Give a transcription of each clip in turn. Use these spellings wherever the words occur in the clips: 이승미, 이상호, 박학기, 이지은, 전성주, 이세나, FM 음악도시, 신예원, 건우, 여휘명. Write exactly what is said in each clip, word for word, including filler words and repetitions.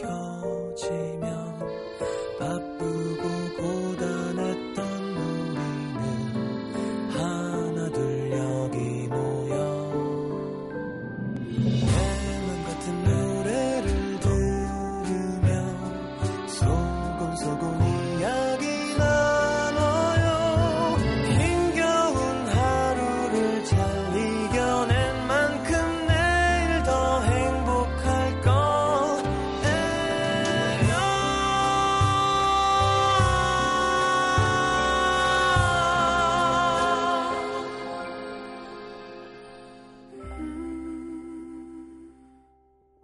켜지면 바쁘고 고단했던 우리는 하나 둘 여기 모여 해만 같은 노래를 들으며 소곤소곤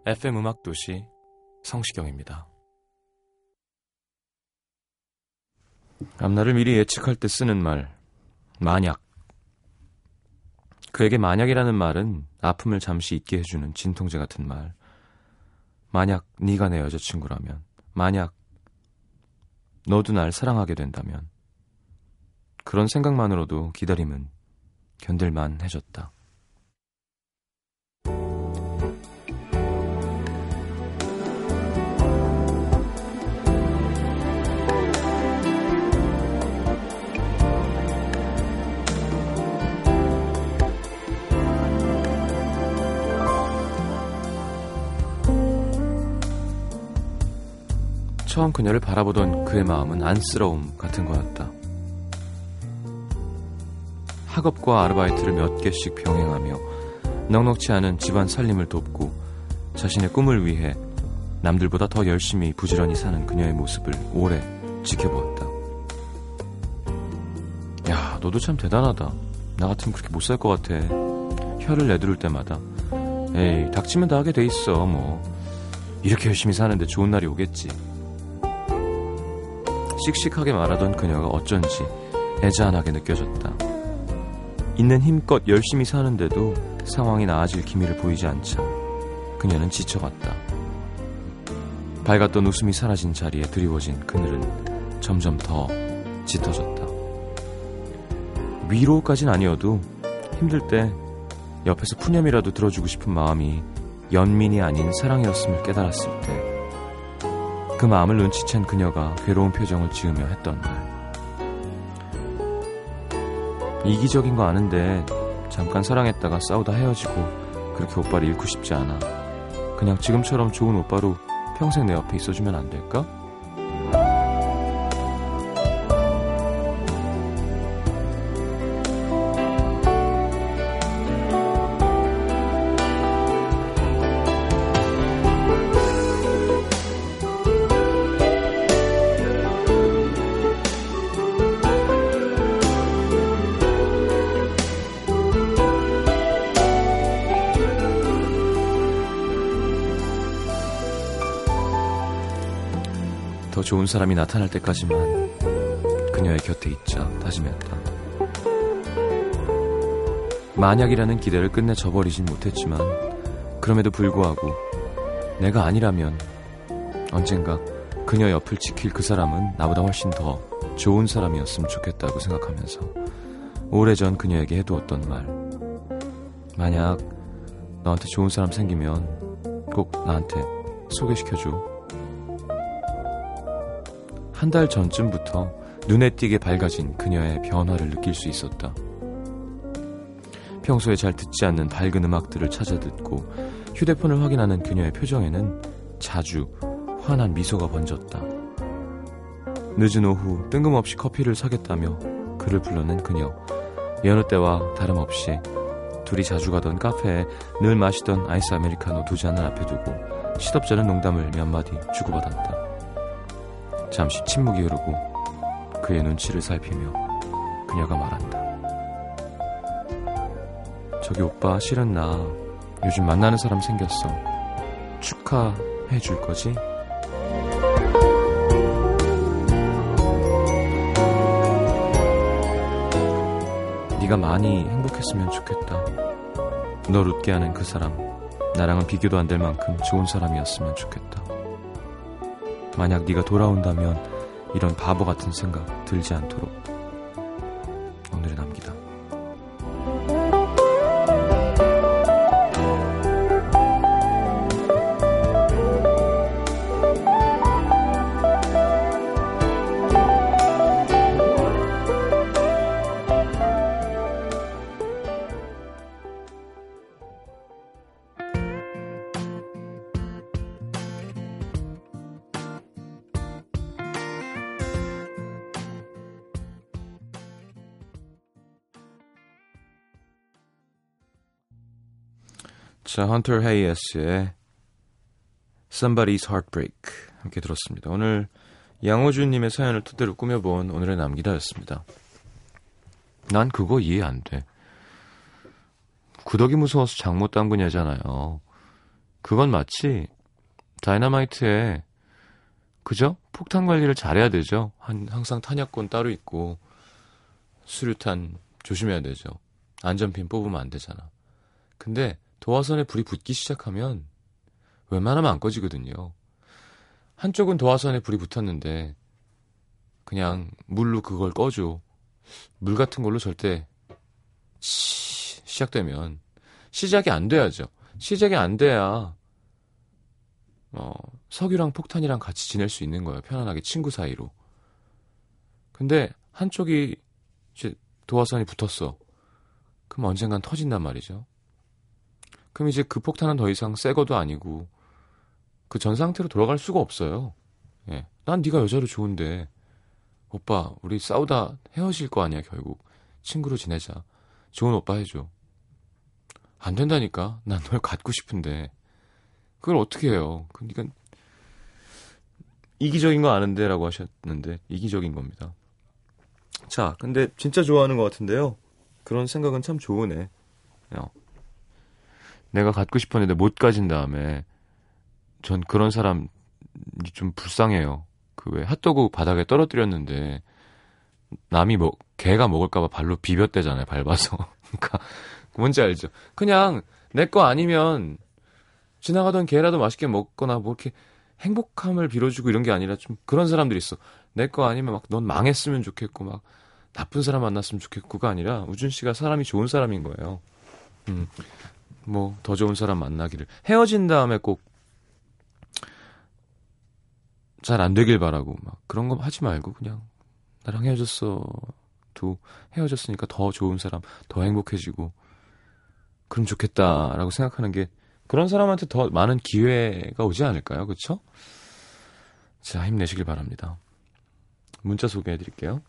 에프엠 음악도시 성시경입니다. 앞날을 미리 예측할 때 쓰는 말, 만약. 그에게 만약이라는 말은 아픔을 잠시 잊게 해주는 진통제 같은 말. 만약 네가 내 여자친구라면, 만약 너도 날 사랑하게 된다면. 그런 생각만으로도 기다림은 견딜만해졌다. 처음 그녀를 바라보던 그의 마음은 안쓰러움 같은 거였다. 학업과 아르바이트를 몇 개씩 병행하며 넉넉치 않은 집안 살림을 돕고 자신의 꿈을 위해 남들보다 더 열심히 부지런히 사는 그녀의 모습을 오래 지켜보았다. 야, 너도 참 대단하다. 나 같으면 그렇게 못 살 것 같아. 혀를 내두를 때마다 에이, 닥치면 다 하게 돼 있어. 뭐 이렇게 열심히 사는데 좋은 날이 오겠지. 씩씩하게 말하던 그녀가 어쩐지 애잔하게 느껴졌다. 있는 힘껏 열심히 사는데도 상황이 나아질 기미를 보이지 않자 그녀는 지쳐갔다. 밝았던 웃음이 사라진 자리에 드리워진 그늘은 점점 더 짙어졌다. 위로까진 아니어도 힘들 때 옆에서 푸념이라도 들어주고 싶은 마음이 연민이 아닌 사랑이었음을 깨달았을 때 그 마음을 눈치챈 그녀가 괴로운 표정을 지으며 했던 말. 이기적인 거 아는데 잠깐 사랑했다가 싸우다 헤어지고 그렇게 오빠를 잃고 싶지 않아. 그냥 지금처럼 좋은 오빠로 평생 내 옆에 있어주면 안 될까? 더 좋은 사람이 나타날 때까지만 그녀의 곁에 있자 다짐했다. 만약이라는 기대를 끝내 저버리진 못했지만 그럼에도 불구하고 내가 아니라면 언젠가 그녀 옆을 지킬 그 사람은 나보다 훨씬 더 좋은 사람이었으면 좋겠다고 생각하면서 오래전 그녀에게 해두었던 말. 만약 너한테 좋은 사람 생기면 꼭 나한테 소개시켜줘. 한 달 전쯤부터 눈에 띄게 밝아진 그녀의 변화를 느낄 수 있었다. 평소에 잘 듣지 않는 밝은 음악들을 찾아 듣고 휴대폰을 확인하는 그녀의 표정에는 자주 환한 미소가 번졌다. 늦은 오후 뜬금없이 커피를 사겠다며 그를 불러낸 그녀. 여느 때와 다름없이 둘이 자주 가던 카페에 늘 마시던 아이스 아메리카노 두 잔을 앞에 두고 시덥잖은 농담을 몇 마디 주고받았다. 잠시 침묵이 흐르고 그의 눈치를 살피며 그녀가 말한다. 저기 오빠, 실은 나 요즘 만나는 사람 생겼어. 축하해 줄 거지? 네가 많이 행복했으면 좋겠다. 널 웃게 하는 그 사람, 나랑은 비교도 안 될 만큼 좋은 사람이었으면 좋겠다. 만약 네가 돌아온다면 이런 바보 같은 생각 들지 않도록 오늘은 남기다. 자, 헌터 헤이에스의 Somebody's Heartbreak 함께 들었습니다. 오늘 양호준님의 사연을 토대로 꾸며본 오늘의 남기다였습니다. 난 그거 이해 안 돼. 구더기 무서워서 장못 담그냐잖아요. 그건 마치 다이너마이트에 그죠? 폭탄 관리를 잘해야 되죠. 한, 항상 탄약권 따로 있고 수류탄 조심해야 되죠. 안전핀 뽑으면 안 되잖아. 근데 도화선에 불이 붙기 시작하면 웬만하면 안 꺼지거든요. 한쪽은 도화선에 불이 붙었는데 그냥 물로 그걸 꺼줘. 물 같은 걸로 절대 시, 시작되면 시작이 안 돼야죠. 시작이 안 돼야 어, 석유랑 폭탄이랑 같이 지낼 수 있는 거예요. 편안하게 친구 사이로. 근데 한쪽이 이제 도화선이 붙었어. 그럼 언젠간 터진단 말이죠. 그럼 이제 그 폭탄은 더 이상 새거도 아니고 그 전 상태로 돌아갈 수가 없어요. 예, 난 네가 여자로 좋은데 오빠 우리 싸우다 헤어질 거 아니야. 결국 친구로 지내자. 좋은 오빠 해줘. 안 된다니까. 난 널 갖고 싶은데 그걸 어떻게 해요. 그러니까 이기적인 거 아는데 라고 하셨는데 이기적인 겁니다. 자, 근데 진짜 좋아하는 것 같은데요. 그런 생각은 참 좋으네. 어. 내가 갖고 싶었는데 못 가진 다음에 전 그런 사람 좀 불쌍해요. 그 왜 핫도그 바닥에 떨어뜨렸는데 남이 뭐 개가 먹을까봐 발로 비볐대잖아요. 밟아서. 그러니까 뭔지 알죠. 그냥 내 거 아니면 지나가던 개라도 맛있게 먹거나 뭐 이렇게 행복함을 빌어주고 이런 게 아니라 좀 그런 사람들이 있어. 내 거 아니면 막 넌 망했으면 좋겠고 막 나쁜 사람 만났으면 좋겠고가 아니라 우준 씨가 사람이 좋은 사람인 거예요. 음, 뭐 더 좋은 사람 만나기를. 헤어진 다음에 꼭 잘 안 되길 바라고 막 그런 거 하지 말고 그냥 나랑 헤어졌어도 헤어졌으니까 더 좋은 사람, 더 행복해지고 그럼 좋겠다라고 생각하는 게 그런 사람한테 더 많은 기회가 오지 않을까요? 그렇죠? 자, 힘내시길 바랍니다. 문자 소개해드릴게요.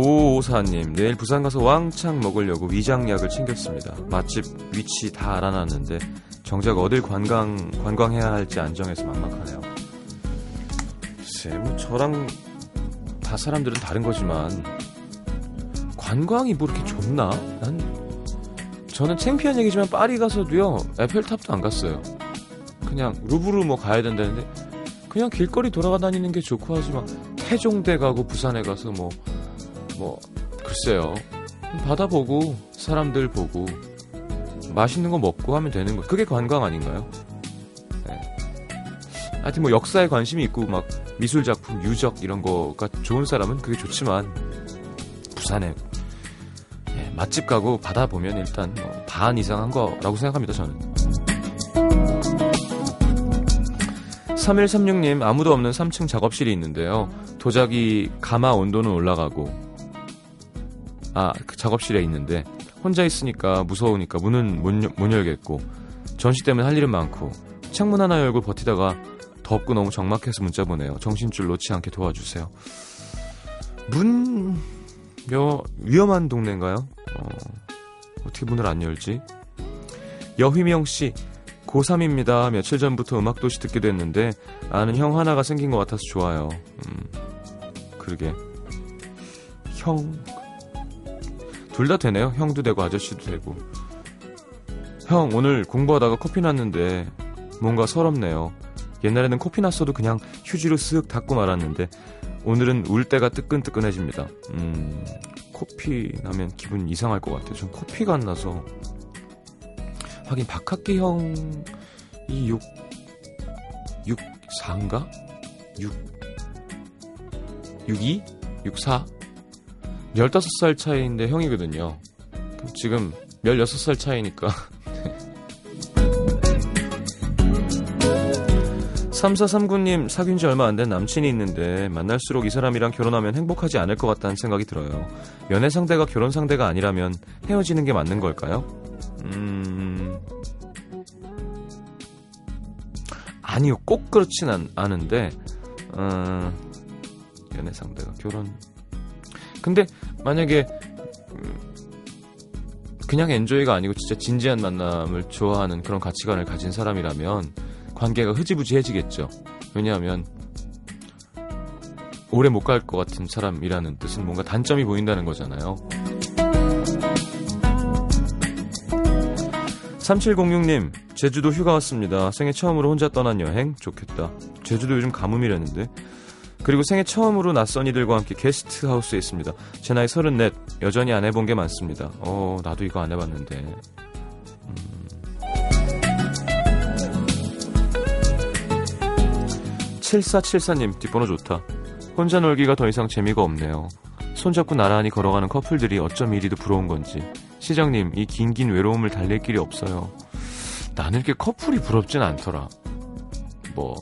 오오사님, 내일 부산 가서 왕창 먹으려고 위장약을 챙겼습니다. 맛집 위치 다 알아놨는데 정작 어딜 관광, 관광해야 할지 안 정해서 막막하네요. 글쎄, 뭐 저랑 다 사람들은 다른 거지만 관광이 뭐 이렇게 좁나? 난 저는 창피한 얘기지만 파리 가서도요 에펠탑도 안 갔어요. 그냥 루브르 뭐 가야 된다는데 그냥 길거리 돌아다니는 게 좋고 하지 막 태종대 가고 부산에 가서 뭐 뭐 글쎄요, 바다 보고 사람들 보고 맛있는 거 먹고 하면 되는 거. 그게 관광 아닌가요? 네. 하여튼 뭐 역사에 관심이 있고 막 미술 작품, 유적 이런 거가 좋은 사람은 그게 좋지만 부산에 네, 맛집 가고 바다 보면 일단 뭐 반 이상 한 거라고 생각합니다, 저는. 삼일삼육님, 아무도 없는 삼 층 작업실이 있는데요. 도자기 가마 온도는 올라가고 아, 그 작업실에 있는데 혼자 있으니까 무서우니까 문은 못, 못 열겠고 전시 때문에 할 일은 많고 창문 하나 열고 버티다가 덥고 너무 적막해서 문자 보내요. 정신줄 놓지 않게 도와주세요. 문... 여... 위험한 동네인가요? 어... 어떻게 문을 안 열지? 여휘명씨, 고삼입니다. 며칠 전부터 음악도시 듣게 됐는데 아는 형 하나가 생긴 것 같아서 좋아요. 음... 그러게... 형... 둘 다 되네요. 형도 되고 아저씨도 되고. 형, 오늘 공부하다가 커피 났는데 뭔가 서럽네요. 옛날에는 커피 났어도 그냥 휴지로 쓱 닦고 말았는데 오늘은 울 때가 뜨끈뜨끈해집니다. 음, 커피 나면 기분 이상할 것 같아요. 전 커피가 안 나서. 하긴 박학기 형이 육, 육 사인가? 육, 육이? 육사? 열다섯 살 차이인데 형이거든요. 지금 열여섯 살 차이니까. 삼사삼구님, 사귄 지 얼마 안 된 남친이 있는데 만날수록 이 사람이랑 결혼하면 행복하지 않을 것 같다는 생각이 들어요. 연애 상대가 결혼 상대가 아니라면 헤어지는 게 맞는 걸까요? 음... 아니요, 꼭 그렇진 않, 않은데 어, 연애 상대가 결혼. 근데 만약에 그냥 엔조이가 아니고 진짜 진지한 만남을 좋아하는 그런 가치관을 가진 사람이라면 관계가 흐지부지해지겠죠. 왜냐하면 오래 못 갈 것 같은 사람이라는 뜻은 뭔가 단점이 보인다는 거잖아요. 삼칠공육 님, 제주도 휴가 왔습니다. 생애 처음으로 혼자 떠난 여행 좋겠다. 제주도 요즘 가뭄이라는데. 그리고 생애 처음으로 낯선 이들과 함께 게스트하우스에 있습니다. 제 나이 서른넷, 여전히 안 해본 게 많습니다. 어, 나도 이거 안 해봤는데. 음. 칠사칠사 님, 뒷번호 좋다. 혼자 놀기가 더 이상 재미가 없네요. 손잡고 나란히 걸어가는 커플들이 어쩜 이리도 부러운 건지. 시장님, 이 긴긴 외로움을 달랠 길이 없어요. 나는 이렇게 커플이 부럽진 않더라. 뭐,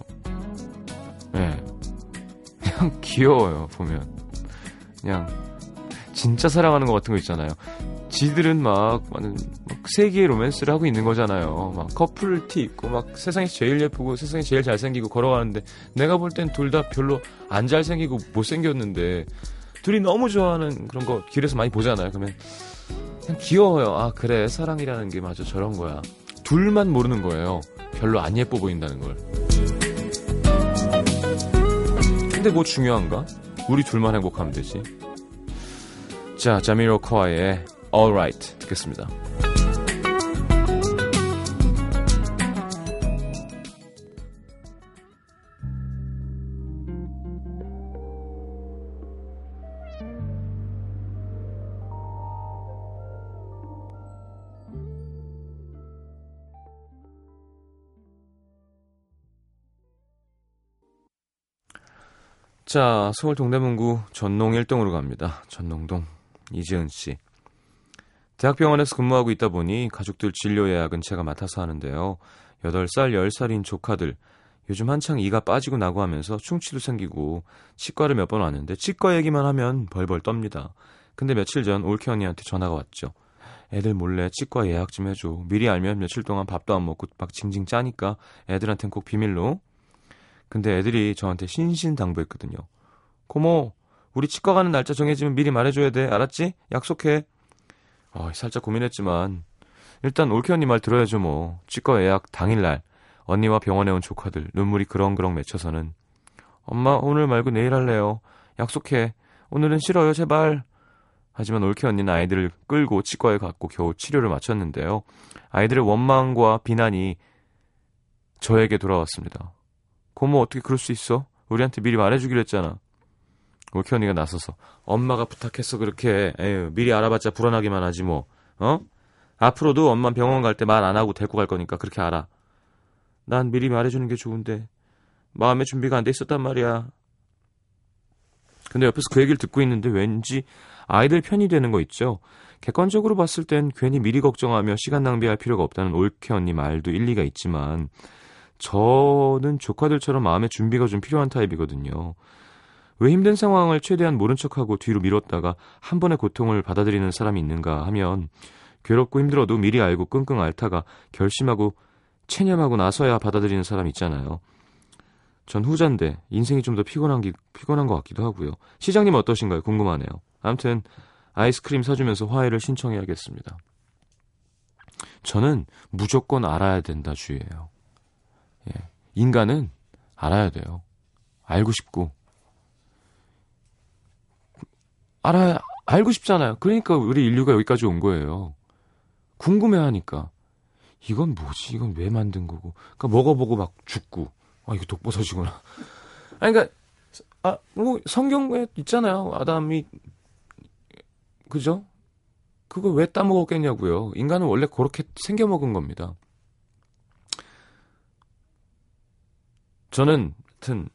예. 네. 그냥 귀여워요, 보면. 그냥, 진짜 사랑하는 것 같은 거 있잖아요. 지들은 막, 막, 세기의 로맨스를 하고 있는 거잖아요. 막, 커플 티 입고, 막, 세상에서 제일 예쁘고, 세상에 제일 잘생기고, 걸어가는데, 내가 볼 땐 둘 다 별로 안 잘생기고, 못생겼는데, 둘이 너무 좋아하는 그런 거, 길에서 많이 보잖아요. 그러면, 그냥 귀여워요. 아, 그래. 사랑이라는 게 맞아. 저런 거야. 둘만 모르는 거예요. 별로 안 예뻐 보인다는 걸. 근데 뭐 중요한가? 우리 둘만 행복하면 되지. 자, 자미로콰의 Alright 듣겠습니다. 자, 서울 동대문구 전농 일 동으로 갑니다. 전농동 이지은 씨. 대학병원에서 근무하고 있다 보니 가족들 진료 예약은 제가 맡아서 하는데요. 여덟 살, 열 살인 조카들. 요즘 한창 이가 빠지고 나고 하면서 충치도 생기고 치과를 몇 번 왔는데 치과 얘기만 하면 벌벌 떱니다. 근데 며칠 전 올케 언니한테 전화가 왔죠. 애들 몰래 치과 예약 좀 해줘. 미리 알면 며칠 동안 밥도 안 먹고 막 징징 짜니까 애들한텐 꼭 비밀로. 근데 애들이 저한테 신신당부했거든요. 고모, 우리 치과 가는 날짜 정해지면 미리 말해줘야 돼. 알았지? 약속해. 어, 살짝 고민했지만 일단 올케 언니 말 들어야죠 뭐. 치과 예약 당일날 언니와 병원에 온 조카들 눈물이 그렁그렁 맺혀서는 엄마 오늘 말고 내일 할래요. 약속해. 오늘은 싫어요 제발. 하지만 올케 언니는 아이들을 끌고 치과에 갔고 겨우 치료를 마쳤는데요. 아이들의 원망과 비난이 저에게 돌아왔습니다. 고모 어떻게 그럴 수 있어? 우리한테 미리 말해주기로 했잖아. 올케 언니가 나서서 엄마가 부탁했어 그렇게. 에휴, 미리 알아봤자 불안하기만 하지 뭐. 어? 앞으로도 엄마 병원 갈 때 말 안 하고 데리고 갈 거니까 그렇게 알아. 난 미리 말해주는 게 좋은데 마음의 준비가 안 돼 있었단 말이야. 근데 옆에서 그 얘기를 듣고 있는데 왠지 아이들 편이 되는 거 있죠. 객관적으로 봤을 땐 괜히 미리 걱정하며 시간 낭비할 필요가 없다는 올케 언니 말도 일리가 있지만 저는 조카들처럼 마음의 준비가 좀 필요한 타입이거든요. 왜 힘든 상황을 최대한 모른 척하고 뒤로 미뤘다가 한 번의 고통을 받아들이는 사람이 있는가 하면 괴롭고 힘들어도 미리 알고 끙끙 앓다가 결심하고 체념하고 나서야 받아들이는 사람 있잖아요. 전 후자인데 인생이 좀 더 피곤한, 기, 피곤한 것 같기도 하고요. 시장님 어떠신가요? 궁금하네요. 아무튼 아이스크림 사주면서 화해를 신청해야겠습니다. 저는 무조건 알아야 된다 주의예요. 예. 인간은 알아야 돼요. 알고 싶고. 알아야, 알고 싶잖아요. 그러니까 우리 인류가 여기까지 온 거예요. 궁금해하니까. 이건 뭐지? 이건 왜 만든 거고. 그러니까 먹어보고 막 죽고. 아, 이거 독버섯이구나. 아니, 그러니까, 아, 뭐, 성경에 있잖아요. 아담이, 그죠? 그걸 왜 따먹었겠냐고요. 인간은 원래 그렇게 생겨먹은 겁니다. 저는 하여튼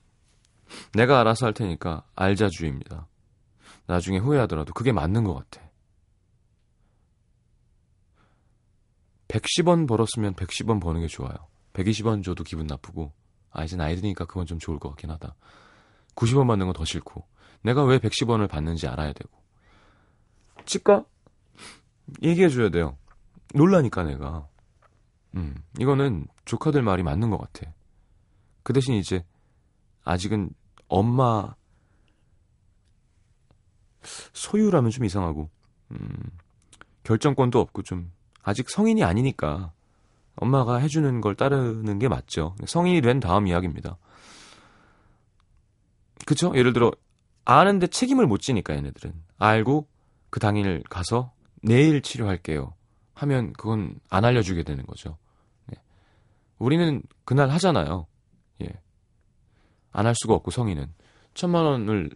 내가 알아서 할 테니까 알자주의입니다. 나중에 후회하더라도 그게 맞는 것 같아. 백십 원 벌었으면 백십 원 버는 게 좋아요. 백이십 원 줘도 기분 나쁘고 아 이제 나이 드니까 그건 좀 좋을 것 같긴 하다. 구십 원 받는 건 더 싫고 내가 왜 백십 원을 받는지 알아야 되고 치과? 얘기해줘야 돼요. 놀라니까 내가. 음, 이거는 조카들 말이 맞는 것 같아. 그 대신 이제 아직은 엄마 소유라면 좀 이상하고 음, 결정권도 없고 좀 아직 성인이 아니니까 엄마가 해주는 걸 따르는 게 맞죠. 성인이 된 다음 이야기입니다. 그쵸? 예를 들어 아는데 책임을 못 지니까 얘네들은 알고 그 당일 가서 내일 치료할게요 하면 그건 안 알려주게 되는 거죠. 예. 우리는 그날 하잖아요. 예. 안 할 수가 없고 성인은 천만 원을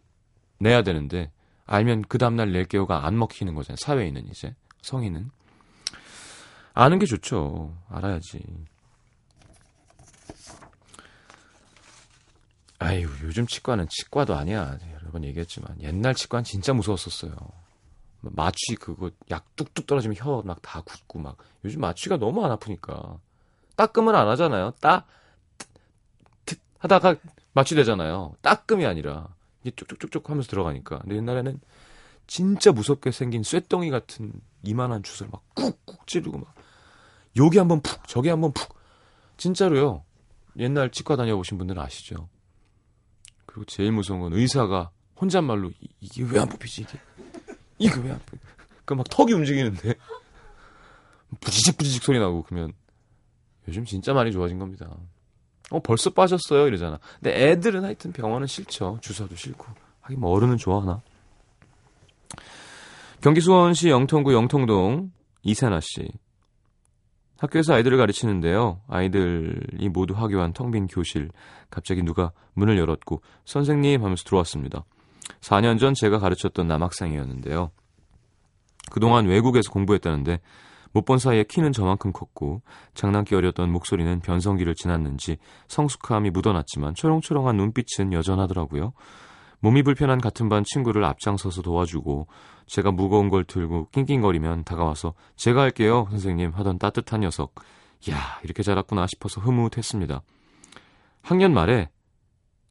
내야 되는데 알면 그 다음날 낼게요가 안 먹히는 거잖아요. 사회인은 이제 성인은 아는 게 좋죠. 알아야지. 아유, 요즘 치과는 치과도 아니야. 여러 번 얘기했지만 옛날 치과는 진짜 무서웠었어요. 마취 그거 약 뚝뚝 떨어지면 혀 막 다 굳고 막. 요즘 마취가 너무 안 아프니까 따끔을 안 하잖아요. 따 트, 하다가 마취되잖아요. 따끔이 아니라 이게 쭉쭉쭉쭉 하면서 들어가니까. 근데 옛날에는 진짜 무섭게 생긴 쇳덩이 같은 이만한 주사를 막 꾹꾹 찌르고 막 여기 한번 푹 저기 한번 푹. 진짜로요. 옛날 치과 다녀보신 분들은 아시죠. 그리고 제일 무서운 건 의사가 혼잣말로 이게 왜 안 뽑히지 이게 이거 왜 안 뽑히지 그 막 턱이 움직이는데 부지직 부지직 소리 나고. 그러면 요즘 진짜 많이 좋아진 겁니다. 어 벌써 빠졌어요 이러잖아. 근데 애들은 하여튼 병원은 싫죠. 주사도 싫고. 하긴 뭐 어른은 좋아하나. 경기 수원시 영통구 영통동 이세나 씨. 학교에서 아이들을 가르치는데요. 아이들이 모두 하교한 텅 빈 교실. 갑자기 누가 문을 열었고 선생님 하면서 들어왔습니다. 사 년 전 제가 가르쳤던 남학생이었는데요. 그동안 외국에서 공부했다는데 못 본 사이에 키는 저만큼 컸고 장난기 어렸던 목소리는 변성기를 지났는지 성숙함이 묻어났지만 초롱초롱한 눈빛은 여전하더라고요. 몸이 불편한 같은 반 친구를 앞장서서 도와주고 제가 무거운 걸 들고 낑낑거리면 다가와서 제가 할게요 선생님 하던 따뜻한 녀석. 이야 이렇게 자랐구나 싶어서 흐뭇했습니다. 학년 말에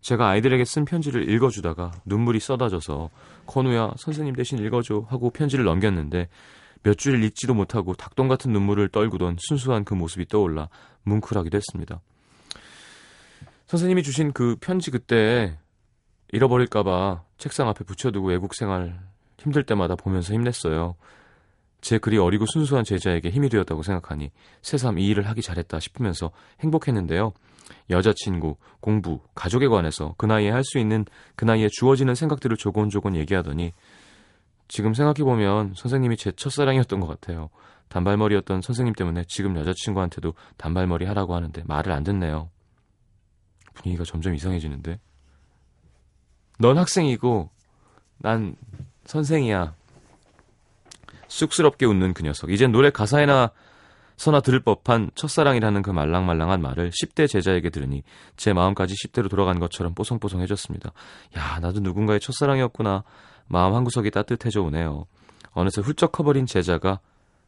제가 아이들에게 쓴 편지를 읽어주다가 눈물이 쏟아져서 건우야 선생님 대신 읽어줘 하고 편지를 넘겼는데 몇 줄 읽지도 못하고 닭똥 같은 눈물을 떨구던 순수한 그 모습이 떠올라 뭉클하기도 했습니다. 선생님이 주신 그 편지 그때 잃어버릴까봐 책상 앞에 붙여두고 외국 생활 힘들 때마다 보면서 힘냈어요. 제 글이 어리고 순수한 제자에게 힘이 되었다고 생각하니 새삼 이 일을 하기 잘했다 싶으면서 행복했는데요. 여자친구, 공부, 가족에 관해서 그 나이에 할 수 있는 그 나이에 주어지는 생각들을 조곤조곤 얘기하더니 지금 생각해보면 선생님이 제 첫사랑이었던 것 같아요. 단발머리였던 선생님 때문에 지금 여자친구한테도 단발머리 하라고 하는데 말을 안 듣네요. 분위기가 점점 이상해지는데. 넌 학생이고 난 선생이야. 쑥스럽게 웃는 그 녀석. 이젠 노래 가사에나 서나 들을 법한 첫사랑이라는 그 말랑말랑한 말을 십 대 제자에게 들으니 제 마음까지 십 대로 돌아간 것처럼 뽀송뽀송해졌습니다. 야, 나도 누군가의 첫사랑이었구나. 마음 한구석이 따뜻해져 오네요. 어느새 훌쩍 커버린 제자가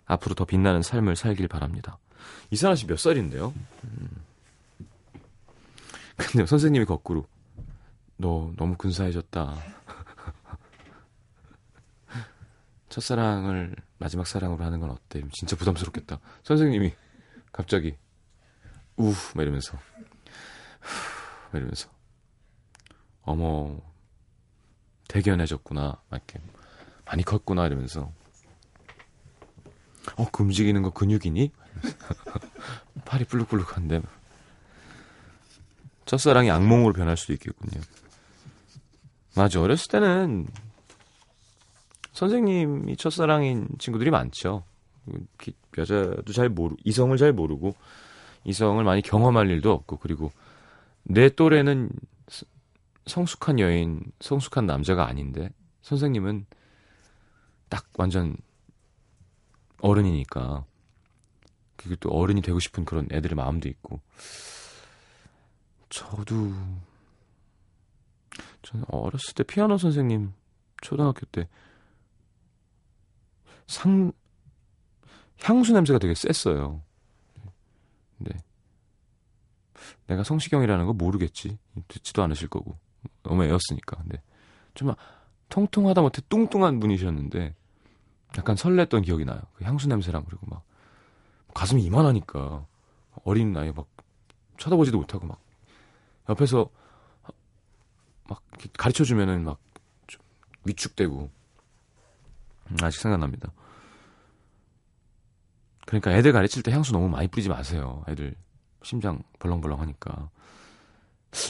앞으로 더 빛나는 삶을 살길 바랍니다. 이사나 씨 몇 살인데요? 음. 근데 선생님이 거꾸로 너 너무 근사해졌다. 첫사랑을 마지막 사랑으로 하는 건 어때? 진짜 부담스럽겠다. 선생님이 갑자기 우 막 이러면서 후, 막 이러면서 어머 대견해졌구나. 이렇게 많이 컸구나 이러면서 어 그 움직이는 거 근육이니? 팔이 뿔룩뿔룩한데. 첫사랑이 악몽으로 변할 수도 있겠군요. 맞아. 어렸을 때는 선생님이 첫사랑인 친구들이 많죠. 여자도 잘 모르고 이성을 잘 모르고 이성을 많이 경험할 일도 없고. 그리고 내 또래는 성숙한 여인, 성숙한 남자가 아닌데 선생님은 딱 완전 어른이니까. 그리고 또 어른이 되고 싶은 그런 애들의 마음도 있고. 저도 저는 어렸을 때 피아노 선생님 초등학교 때 상 향수 냄새가 되게 셌어요. 근데 내가 성시경이라는 거 모르겠지. 듣지도 않으실 거고. 너무 애였으니까. 근데 좀 통통하다 못해 뚱뚱한 분이셨는데 약간 설렜던 기억이 나요. 그 향수 냄새랑. 그리고 막 가슴이 이만하니까 어린 나이에 막 쳐다보지도 못하고 막 옆에서 막 가르쳐 주면은 막 좀 위축되고 아직 생각납니다. 그러니까 애들 가르칠 때 향수 너무 많이 뿌리지 마세요. 애들 심장 벌렁벌렁 하니까.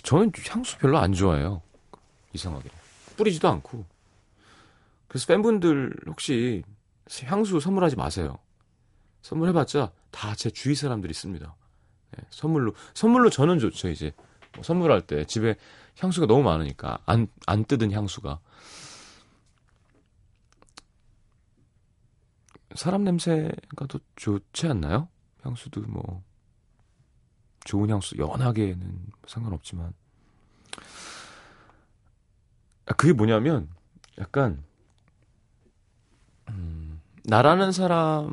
저는 향수 별로 안 좋아해요. 이상하게. 뿌리지도 않고. 그래서 팬분들 혹시 향수 선물하지 마세요. 선물해봤자 다 제 주위 사람들이 씁니다. 네, 선물로. 선물로 저는 좋죠, 이제. 뭐 선물할 때 집에 향수가 너무 많으니까. 안, 안 뜯은 향수가. 사람 냄새가 더 좋지 않나요? 향수도 뭐 좋은 향수 연하게는 상관없지만 그게 뭐냐면 약간 음, 나라는 사람을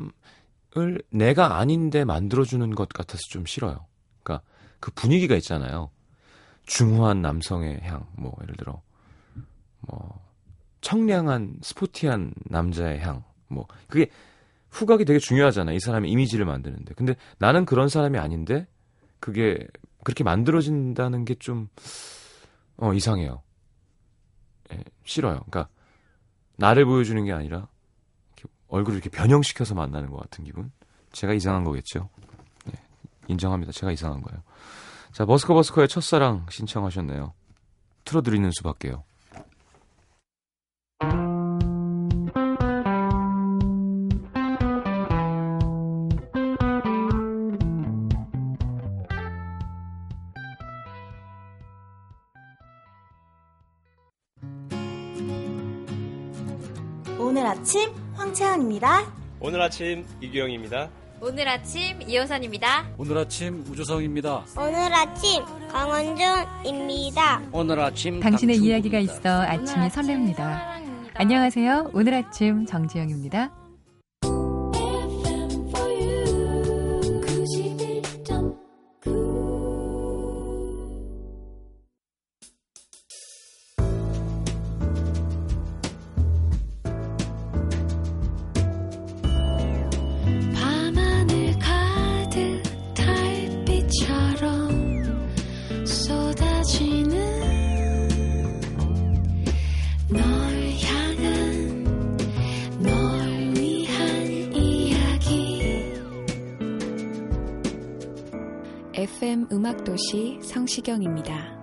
내가 아닌데 만들어주는 것 같아서 좀 싫어요. 그러니까 그 분위기가 있잖아요. 중후한 남성의 향, 뭐 예를 들어 뭐 청량한 스포티한 남자의 향, 뭐 그게 후각이 되게 중요하잖아. 이 사람의 이미지를 만드는데. 근데 나는 그런 사람이 아닌데 그게 그렇게 만들어진다는 게 좀 어, 이상해요. 예, 싫어요. 그러니까 나를 보여주는 게 아니라 이렇게 얼굴을 이렇게 변형시켜서 만나는 것 같은 기분. 제가 이상한 거겠죠. 예, 인정합니다. 제가 이상한 거예요. 자, 버스커버스커의 첫사랑 신청하셨네요. 틀어드리는 수밖에요. 오늘 아침 황채환입니다. 오늘 아침 이규영입니다. 오늘 아침 이호선입니다. 오늘 아침 우주성입니다. 오늘 아침 강원준입니다. 오늘 아침 당신의 이야기가 있어 아침이 설렙니다. 사랑합니다. 안녕하세요. 오늘 아침 정지영입니다. 에프엠 음악도시 성시경입니다.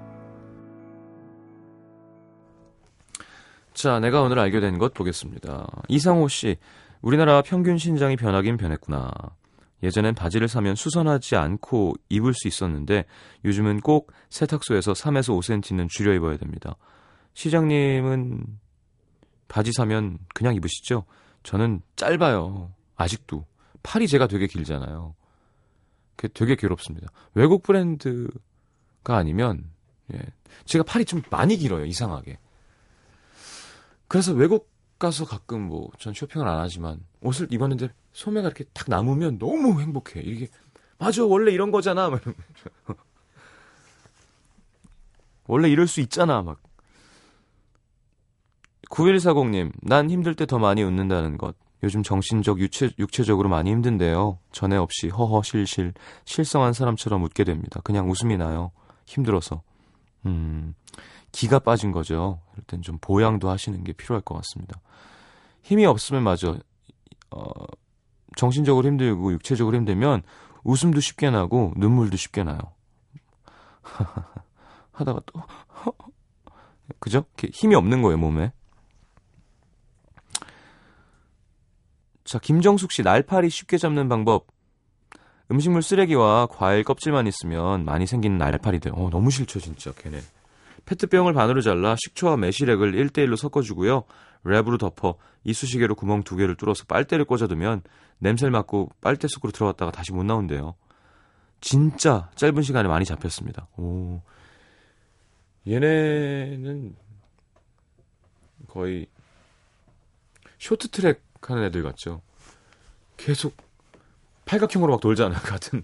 자, 내가 오늘 알게 된 것 보겠습니다. 이상호 씨, 우리나라 평균 신장이 변하긴 변했구나. 예전엔 바지를 사면 수선하지 않고 입을 수 있었는데 요즘은 꼭 세탁소에서 삼에서 오 센티미터는 줄여 입어야 됩니다. 시장님은 바지 사면 그냥 입으시죠? 저는 짧아요. 아직도. 팔이 제가 되게 길잖아요. 되게 괴롭습니다. 외국 브랜드가 아니면 예, 제가 팔이 좀 많이 길어요. 이상하게. 그래서 외국 가서 가끔 뭐 전 쇼핑을 안 하지만 옷을 입었는데 소매가 이렇게 딱 남으면 너무 행복해. 이게 맞아 원래 이런 거잖아. 막 원래 이럴 수 있잖아. 막 구일사공님 난 힘들 때 더 많이 웃는다는 것. 요즘 정신적, 유체, 육체적으로 많이 힘든데요. 전에 없이 허허 실실 실성한 사람처럼 웃게 됩니다. 그냥 웃음이 나요. 힘들어서. 음, 기가 빠진 거죠. 이럴 땐 좀 보양도 하시는 게 필요할 것 같습니다. 힘이 없으면 맞아. 어, 정신적으로 힘들고 육체적으로 힘들면 웃음도 쉽게 나고 눈물도 쉽게 나요. 하다가 또 그죠? 힘이 없는 거예요, 몸에. 자, 김정숙 씨, 날파리 쉽게 잡는 방법. 음식물 쓰레기와 과일 껍질만 있으면 많이 생기는 날파리들. 어, 너무 싫죠, 진짜, 걔네. 페트병을 반으로 잘라 식초와 매실액을 일 대 일로 섞어주고요. 랩으로 덮어 이쑤시개로 구멍 두 개를 뚫어서 빨대를 꽂아두면 냄새를 맡고 빨대 속으로 들어갔다가 다시 못 나온대요. 진짜 짧은 시간에 많이 잡혔습니다. 오. 얘네는 거의 쇼트트랙 하는 애들 같죠. 계속 팔각형으로 막 돌잖아. 같은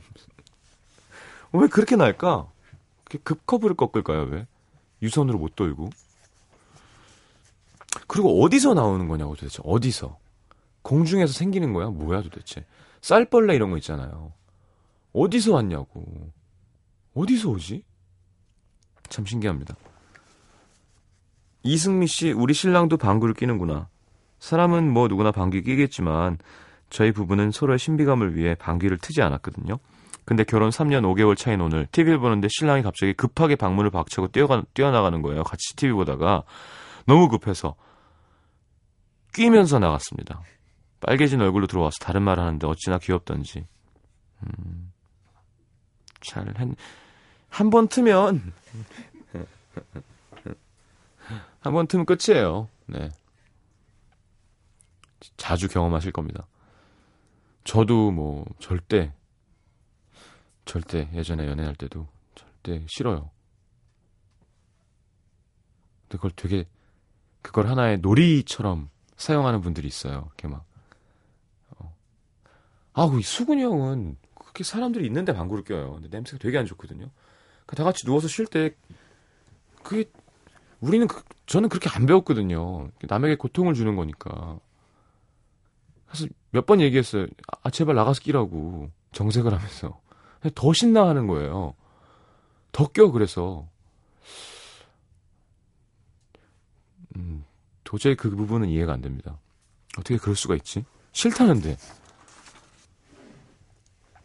왜 그렇게 날까? 급커브를 꺾을까요? 왜? 유선으로 못 돌고. 그리고 어디서 나오는 거냐고 도대체. 어디서? 공중에서 생기는 거야? 뭐야 도대체. 쌀벌레 이런 거 있잖아요. 어디서 왔냐고. 어디서 오지? 참 신기합니다. 이승미 씨, 우리 신랑도 방귀를 끼는구나. 사람은 뭐 누구나 방귀 끼겠지만 저희 부부는 서로의 신비감을 위해 방귀를 트지 않았거든요. 근데 결혼 삼 년 오 개월 차인 오늘 티비를 보는데 신랑이 갑자기 급하게 방문을 박차고 뛰어가, 뛰어나가는 거예요. 같이 티비 보다가 너무 급해서 끼면서 나갔습니다. 빨개진 얼굴로 들어와서 다른 말을 하는데 어찌나 귀엽던지. 음, 잘 한, 한 번 트면 한 번 트면 끝이에요. 네, 자주 경험하실 겁니다. 저도 뭐 절대 절대 예전에 연애할 때도 절대 싫어요. 근데 그걸 되게 그걸 하나의 놀이처럼 사용하는 분들이 있어요. 이렇게 막 어. 아, 그 수근이 형은 그렇게 사람들이 있는데 방구를 껴요. 근데 냄새가 되게 안 좋거든요. 다 같이 누워서 쉴 때 그게 우리는 그, 저는 그렇게 안 배웠거든요. 남에게 고통을 주는 거니까. 그래서 몇 번 얘기했어요. 아, 제발 나가서 끼라고 정색을 하면서. 더 신나하는 거예요. 더 껴. 그래서 음, 도저히 그 부분은 이해가 안 됩니다. 어떻게 그럴 수가 있지? 싫다는데.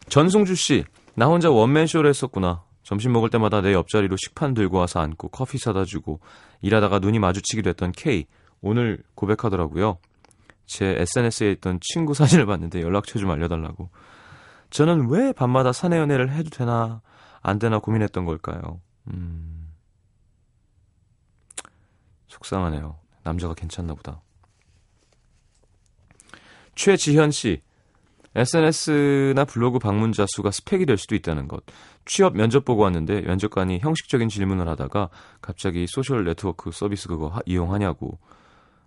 전성주 씨, 나 혼자 원맨쇼를 했었구나. 점심 먹을 때마다 내 옆자리로 식판 들고 와서 앉고 커피 사다 주고 일하다가 눈이 마주치기도 했던 K, 오늘 고백하더라고요. 제 에스엔에스에 있던 친구 사진을 봤는데 연락처 좀 알려달라고. 저는 왜 밤마다 사내 연애를 해도 되나 안 되나 고민했던 걸까요? 음... 속상하네요. 남자가 괜찮나 보다. 최지현 씨, 에스엔에스나 블로그 방문자 수가 스펙이 될 수도 있다는 것. 취업 면접 보고 왔는데 면접관이 형식적인 질문을 하다가 갑자기 소셜 네트워크 서비스 그거 하, 이용하냐고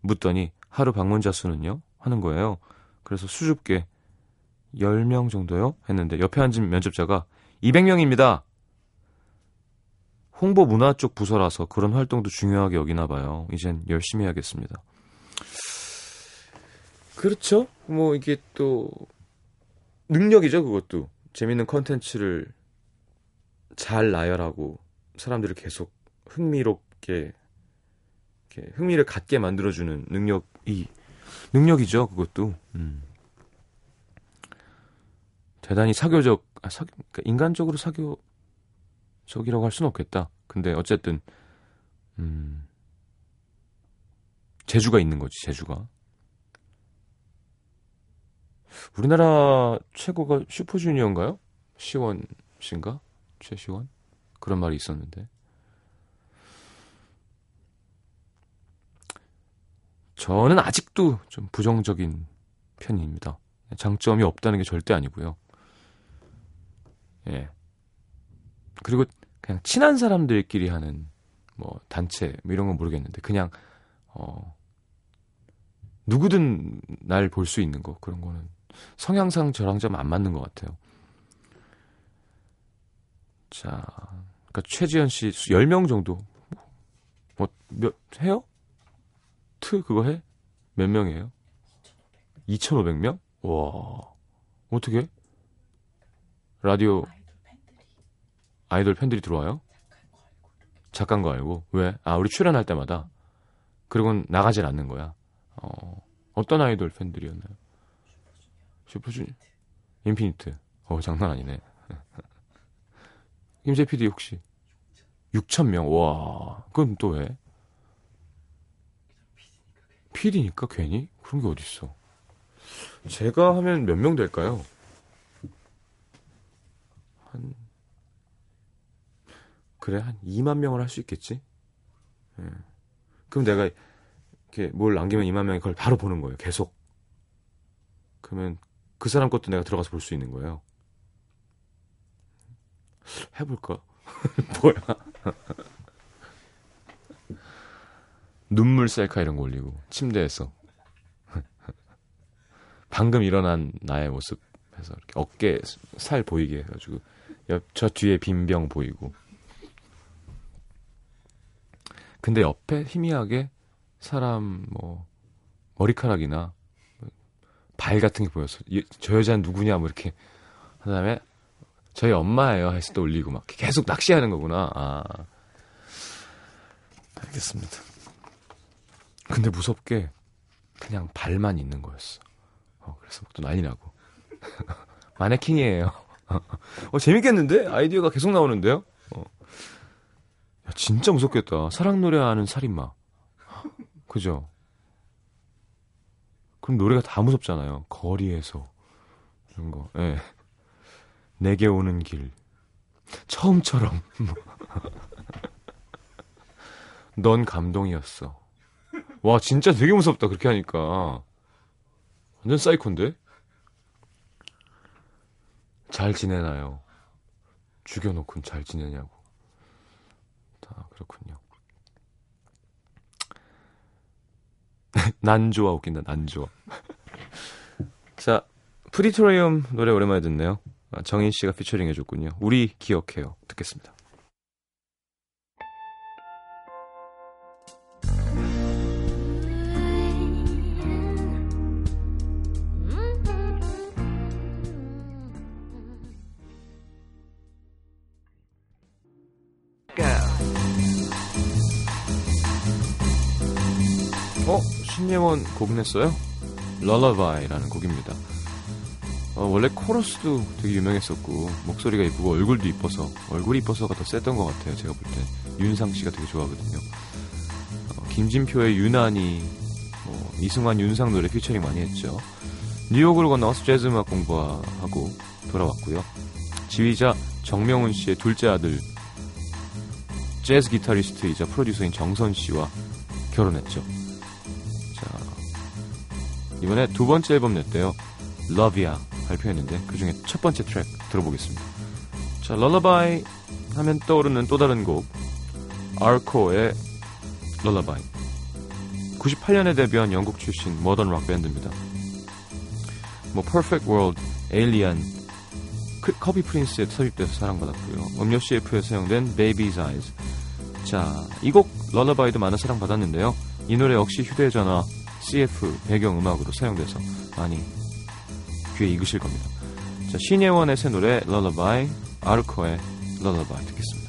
묻더니 하루 방문자 수는요? 하는 거예요. 그래서 수줍게 열 명 정도요? 했는데 옆에 앉은 면접자가 이백 명입니다. 홍보 문화 쪽 부서라서 그런 활동도 중요하게 여기나 봐요. 이젠 열심히 하겠습니다. 그렇죠. 뭐 이게 또 능력이죠. 그것도 재밌는 컨텐츠를 잘 나열하고 사람들을 계속 흥미롭게 흥미를 갖게 만들어주는 능력이 능력이죠. 그것도 음. 대단히 사교적 아, 사교, 그러니까 인간적으로 사교적이라고 할 수는 없겠다. 근데 어쨌든 음, 재주가 있는 거지. 재주가 우리나라 최고가 슈퍼주니어인가요? 시원 씨인가? 최시원? 그런 말이 있었는데. 저는 아직도 좀 부정적인 편입니다. 장점이 없다는 게 절대 아니고요. 예. 그리고 그냥 친한 사람들끼리 하는 뭐 단체 뭐 이런 건 모르겠는데 그냥 어 누구든 날 볼 수 있는 거 그런 거는 성향상 저랑 좀 안 맞는 것 같아요. 자, 그러니까 최지현 씨 열 명 정도 뭐 몇 해요? 트 그거 해? 몇 명이에요? 이천오백 명? 와, 어떻게? 라디오 아이돌 팬들이 들어와요? 잠깐 거 알고. 왜? 아, 우리 출연할 때마다. 그리고는 나가질 않는 거야. 어, 어떤 아이돌 팬들이었나요? 슈퍼주니어, 인피니트. 어, 장난 아니네. 김재 피디 혹시 육천 명? 와, 그럼 또 왜? 피디니까 괜히? 그런 게 어딨어. 제가 하면 몇 명 될까요? 한, 그래, 한 이만 명을 할 수 있겠지? 예. 그럼 내가 이렇게 뭘 남기면 이만 명이 그걸 바로 보는 거예요, 계속. 그러면 그 사람 것도 내가 들어가서 볼 수 있는 거예요. 해볼까? 뭐야. 눈물 셀카 이런 거 올리고 침대에서 방금 일어난 나의 모습 해서 이렇게 어깨 살 보이게 해가지고 옆, 저 뒤에 빈병 보이고 근데 옆에 희미하게 사람 뭐 머리카락이나 발 같은 게 보여서 저 여자는 누구냐 뭐 이렇게 그 다음에 저희 엄마예요 해서 또 올리고 막 계속 낚시하는 거구나. 아, 알겠습니다. 근데 무섭게 그냥 발만 있는 거였어. 어, 그래서 또 난리 나고. 마네킹이에요. 어, 재밌겠는데? 아이디어가 계속 나오는데요? 어. 야, 진짜 무섭겠다. 사랑 노래하는 살인마. 그죠? 그럼 노래가 다 무섭잖아요. 거리에서. 이런 거. 예. 네. 내게 오는 길. 처음처럼. 넌 감동이었어. 와, 진짜 되게 무섭다. 그렇게 하니까. 완전 사이코인데? 잘 지내나요? 죽여놓고는 잘 지내냐고. 아, 그렇군요. 난 좋아. 웃긴다. 난 좋아. 자, 프리토리움 노래 오랜만에 듣네요. 아, 정인씨가 피처링 해줬군요. 우리 기억해요. 듣겠습니다. 어? 신예원 곡 냈어요? 러러바이라는 곡입니다. 어, 원래 코러스도 되게 유명했었고 목소리가 예쁘고 얼굴도 이뻐서 얼굴이 이뻐서가 더 셌던 것 같아요. 제가 볼 때 윤상 씨가 되게 좋아하거든요. 어, 김진표의 유난히 어, 이승환 윤상 노래 피처링 많이 했죠. 뉴욕으로 건너와서 재즈 음악 공부하고 돌아왔고요. 지휘자 정명훈 씨의 둘째 아들 재즈 기타리스트이자 프로듀서인 정선 씨와 결혼했죠. 이번에 두 번째 앨범 냈대요. 러비아 발표했는데 그 중에 첫 번째 트랙 들어보겠습니다. 자, 러러바이 하면 떠오르는 또 다른 곡 알코의 러러바이. 구십팔 년에 데뷔한 영국 출신 모던 락 밴드입니다. 뭐 퍼펙트 월드, 에일리언, 커피 프린스에 삽입돼서 사랑받았고요. 음료 씨에프에 사용된 베이비's Eyes. 자, 이 곡 러러바이도 많은 사랑받았는데요. 이 노래 역시 휴대전화 씨에프 배경음악으로 사용돼서 많이 귀에 익으실 겁니다. 자, 신예원의 새 노래 러러바이, 아르코의 러러바이 듣겠습니다.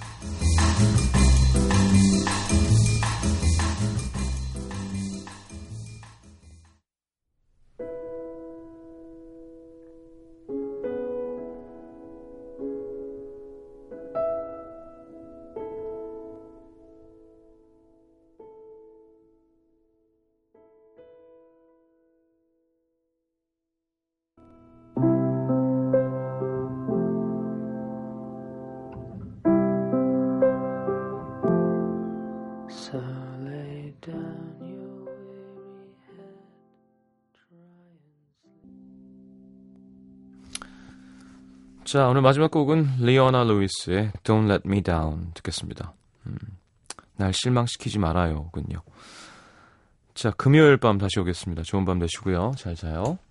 자, 오늘 마지막 곡은 리오나 루이스의 Don't Let Me Down 듣겠습니다. 음, 날 실망시키지 말아요 군요. 자, 금요일 밤 다시 오겠습니다. 좋은 밤 되시고요. 잘 자요.